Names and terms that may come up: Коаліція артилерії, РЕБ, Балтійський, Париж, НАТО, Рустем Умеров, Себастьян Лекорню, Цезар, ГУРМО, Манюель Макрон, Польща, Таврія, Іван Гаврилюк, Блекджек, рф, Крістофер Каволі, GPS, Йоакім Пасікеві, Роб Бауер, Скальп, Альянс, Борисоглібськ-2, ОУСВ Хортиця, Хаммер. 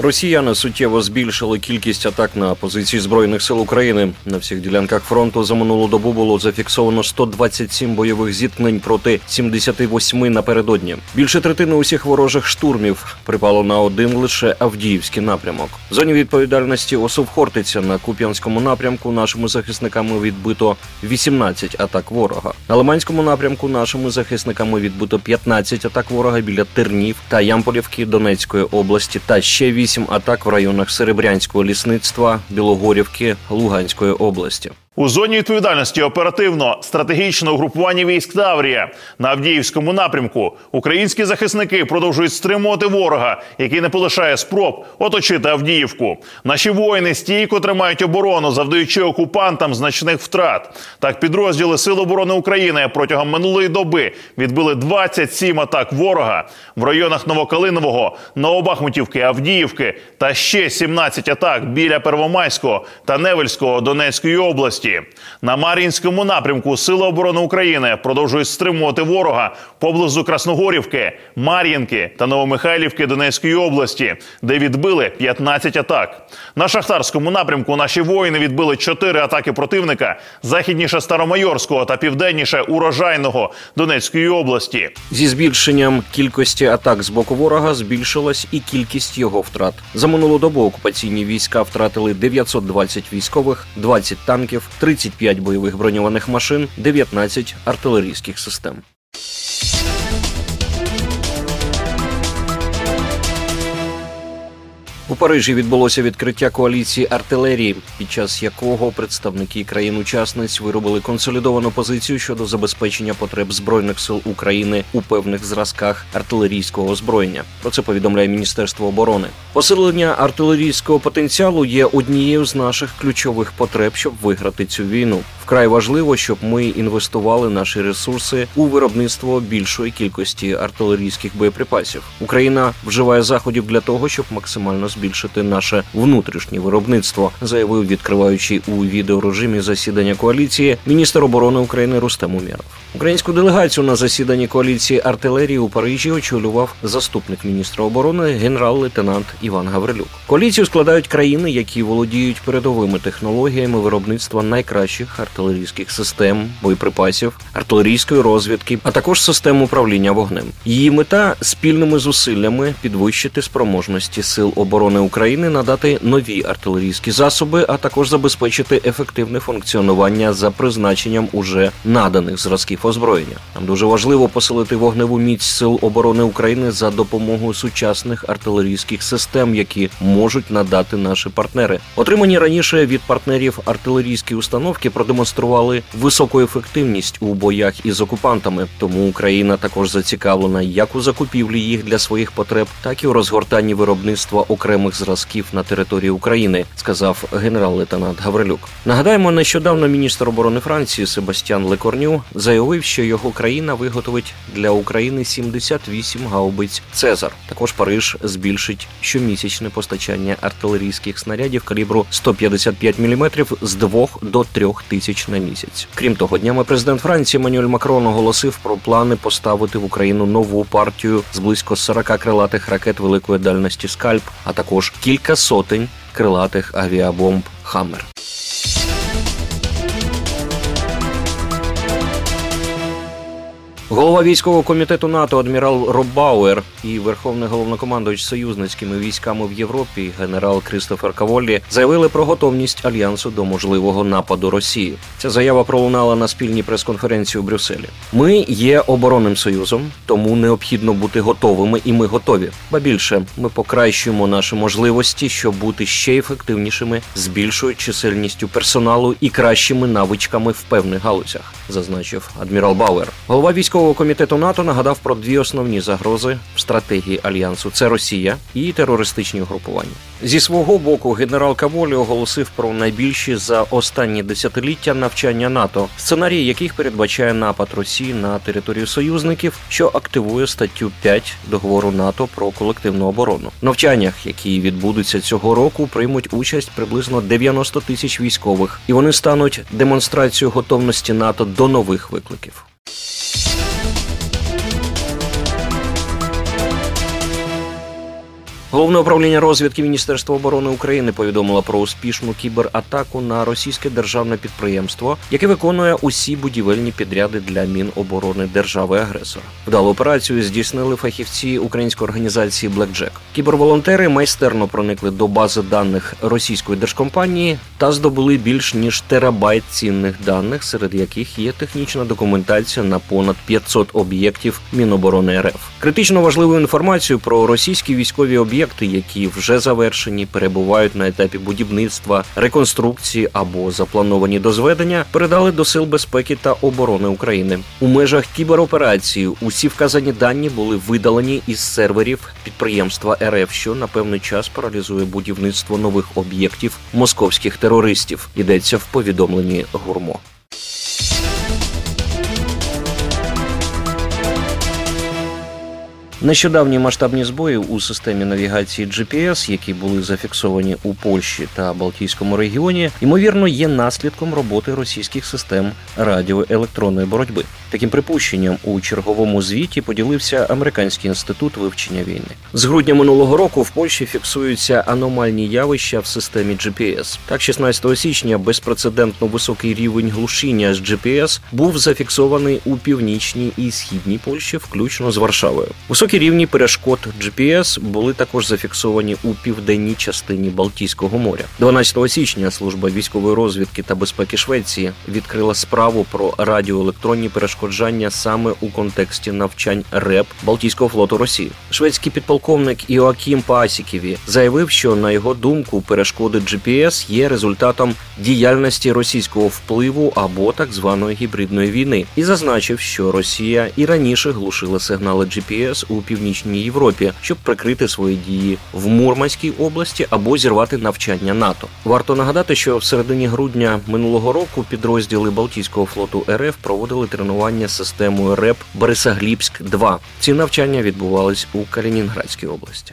Росіяни суттєво збільшили кількість атак на позиції Збройних сил України. На всіх ділянках фронту за минулу добу було зафіксовано 127 бойових зіткнень проти 78 напередодні. Більше третини усіх ворожих штурмів припало на один лише Авдіївський напрямок. В зоні відповідальності ОУСВ Хортиця на Куп'янському напрямку нашими захисниками відбито 18 атак ворога. На Лиманському напрямку нашими захисниками відбито 15 атак ворога біля Тернів та Ямполівки Донецької області та ще 8 атак в районах Серебрянського лісництва, Білогорівки, Луганської області. У зоні відповідальності оперативно-стратегічне угрупування військ Таврія. На Авдіївському напрямку українські захисники продовжують стримувати ворога, який не полишає спроб оточити Авдіївку. Наші воїни стійко тримають оборону, завдаючи окупантам значних втрат. Так, підрозділи Сил оборони України протягом минулої доби відбили 27 атак ворога в районах Новокалинового, Новобахмутівки, Авдіївки та ще 17 атак біля Первомайського та Невельського Донецької області. На Мар'їнському напрямку Сили оборони України продовжують стримувати ворога поблизу Красногорівки, Мар'їнки та Новомихайлівки Донецької області, де відбили 15 атак. На Шахтарському напрямку наші воїни відбили 4 атаки противника західніше Старомайорського та південніше Урожайного Донецької області. Зі збільшенням кількості атак з боку ворога збільшилась і кількість його втрат. За минулу добу окупаційні війська втратили 920 військових, 20 танків, 35 бойових броньованих машин, 19 артилерійських систем. У Парижі відбулося відкриття коаліції артилерії, під час якого представники країн-учасниць виробили консолідовану позицію щодо забезпечення потреб Збройних сил України у певних зразках артилерійського озброєння. Про це повідомляє Міністерство оборони. Посилення артилерійського потенціалу є однією з наших ключових потреб, щоб виграти цю війну. Вкрай важливо, щоб ми інвестували наші ресурси у виробництво більшої кількості артилерійських боєприпасів. Україна вживає заходів для того, щоб максимально збільшити наше внутрішнє виробництво, заявив, відкриваючи у відеорежимі засідання коаліції, міністр оборони України Рустем Умеров. Українську делегацію на засіданні коаліції артилерії у Парижі очолював заступник міністра оборони генерал-лейтенант Іван Гаврилюк. Коаліцію складають країни, які володіють передовими технологіями виробництва найкращих артилерійських систем, боєприпасів, артилерійської розвідки, а також систем управління вогнем. Її мета – спільними зусиллями підвищити спроможності Сил оборони України, надати нові артилерійські засоби, а також забезпечити ефективне функціонування за призначенням уже наданих зразків озброєння. Нам дуже важливо посилити вогневу міць Сил оборони України за допомогою сучасних артилерійських систем, які можуть надати наші партнери. Отримані раніше від партнерів артилерійські установки продемонстрували високу ефективність у боях із окупантами, тому Україна також зацікавлена як у закупівлі їх для своїх потреб, так і у розгортанні виробництва окремих зразків на території України, сказав генерал-лейтенант Гаврилюк. Нагадаємо, нещодавно міністр оборони Франції Себастьян Лекорню заявив, що його країна виготовить для України 78 гаубиць «Цезар». Також Париж збільшить щомісячне постачання артилерійських снарядів калібру 155 мм з 2 до 3 тисяч на місяць. Крім того, днями президент Франції Манюель Макрон оголосив про плани поставити в Україну нову партію з близько 40 крилатих ракет великої дальності «Скальп», а також кілька сотень крилатих авіабомб «Хаммер». Голова військового комітету НАТО адмірал Роб Бауер і верховний головнокомандувач союзницькими військами в Європі генерал Крістофер Каволі заявили про готовність Альянсу до можливого нападу Росії. Ця заява пролунала на спільній прес-конференції у Брюсселі. Ми є оборонним союзом, тому необхідно бути готовими, і ми готові. Ба більше, ми покращуємо наші можливості, щоб бути ще ефективнішими, з більшою чисельністю персоналу і кращими навичками в певних галузях, зазначив адмірал Бауер. Голова військового безпекового комітету НАТО нагадав про дві основні загрози в стратегії Альянсу – це Росія і терористичні угрупування. Зі свого боку, генерал Каволі оголосив про найбільші за останні десятиліття навчання НАТО, сценарії яких передбачає напад Росії на територію союзників, що активує статтю 5 договору НАТО про колективну оборону. В навчаннях, які відбудуться цього року, приймуть участь приблизно 90 тисяч військових, і вони стануть демонстрацією готовності НАТО до нових викликів. Головне управління розвідки Міністерства оборони України повідомило про успішну кібератаку на російське державне підприємство, яке виконує усі будівельні підряди для Міноборони держави-агресора. Вдалу операцію здійснили фахівці української організації «Блекджек». Кіберволонтери майстерно проникли до бази даних російської держкомпанії та здобули більш ніж терабайт цінних даних, серед яких є технічна документація на понад 500 об'єктів Міноборони РФ. Критично важливу інформацію про російські військові об'єкти, які вже завершені, перебувають на етапі будівництва, реконструкції або заплановані до зведення, передали до Сил безпеки та оборони України. У межах кібероперації усі вказані дані були видалені із серверів підприємства РФ, що на певний час паралізує будівництво нових об'єктів московських терористів, йдеться в повідомленні ГУРМО. Нещодавні масштабні збої у системі навігації GPS, які були зафіксовані у Польщі та Балтійському регіоні, ймовірно, є наслідком роботи російських систем радіоелектронної боротьби. Таким припущенням у черговому звіті поділився Американський інститут вивчення війни. З грудня минулого року в Польщі фіксуються аномальні явища в системі GPS. Так, 16 січня безпрецедентно високий рівень глушіння з GPS був зафіксований у північній і східній Польщі, включно з Варшавою. Високі рівні перешкод GPS були також зафіксовані у південній частині Балтійського моря. 12 січня Служба військової розвідки та безпеки Швеції відкрила справу про радіоелектронні перешкоджання саме у контексті навчань РЕБ Балтійського флоту Росії. Шведський підполковник Йоакім Пасікеві заявив, що, на його думку, перешкоди GPS є результатом діяльності російського впливу або так званої гібридної війни, і зазначив, що Росія і раніше глушила сигнали GPS у Північній Європі, щоб прикрити свої дії в Мурманській області або зірвати навчання НАТО. Варто нагадати, що в середині грудня минулого року підрозділи Балтійського флоту РФ проводили тренування з системою РЕБ «Борисоглібськ-2». Ці навчання відбувались у Калінінградській області.